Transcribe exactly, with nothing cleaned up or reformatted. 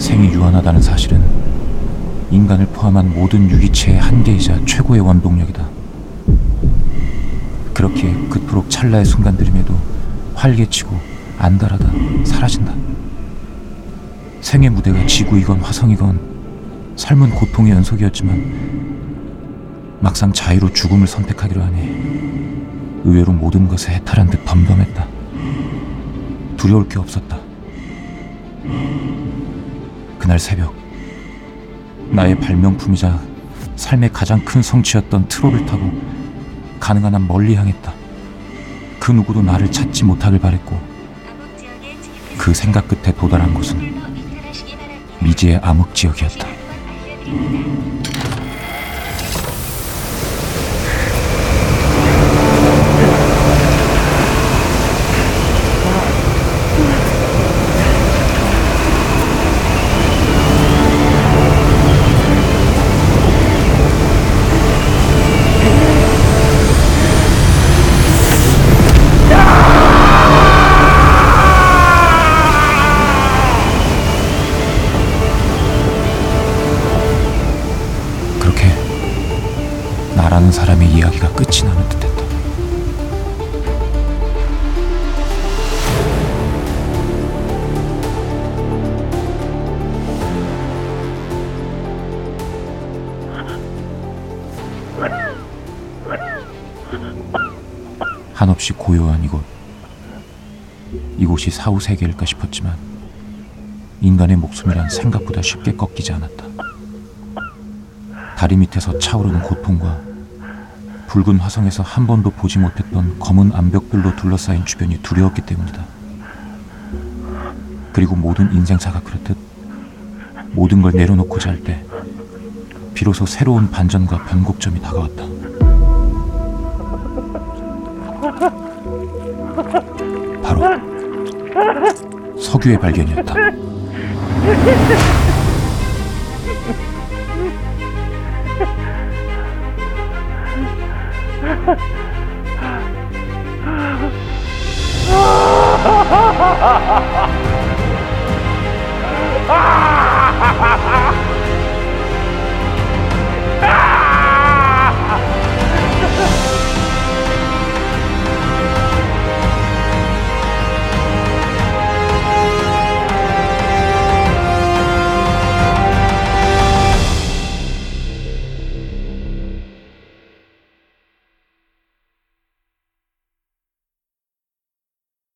생이 유한하다는 사실은 인간을 포함한 모든 유기체의 한계이자 최고의 원동력이다. 그렇기에 그토록 찰나의 순간들임에도 활개치고 안달하다 사라진다. 생의 무대가 지구이건 화성이건 삶은 고통의 연속이었지만 막상 자유로 죽음을 선택하기로 하니 의외로 모든 것에 해탈한 듯 덤덤했다. 두려울 게 없었다. 그날 새벽, 나의 발명품이자 삶의 가장 큰 성취였던 트롤을 타고 가능한 한 멀리 향했다. 그 누구도 나를 찾지 못하길 바랬고, 그 생각 끝에 도달한 곳은 미지의 암흑지역이었다. 나라는 사람의 이야기가 끝이 나는 듯했다. 한없이 고요한 이곳. 이곳이 사후 세계일까 싶었지만 인간의 목숨이란 생각보다 쉽게 꺾이지 않았다. 다리 밑에서 차오르는 고통과 붉은 화성에서 한 번도 보지 못했던 검은 암벽들로 둘러싸인 주변이 두려웠기 때문이다. 그리고 모든 인생사가 그렇듯 모든 걸 내려놓고자 할 때 비로소 새로운 반전과 변곡점이 다가왔다. 바로 석유의 발견이었다. Ha ha ha ha!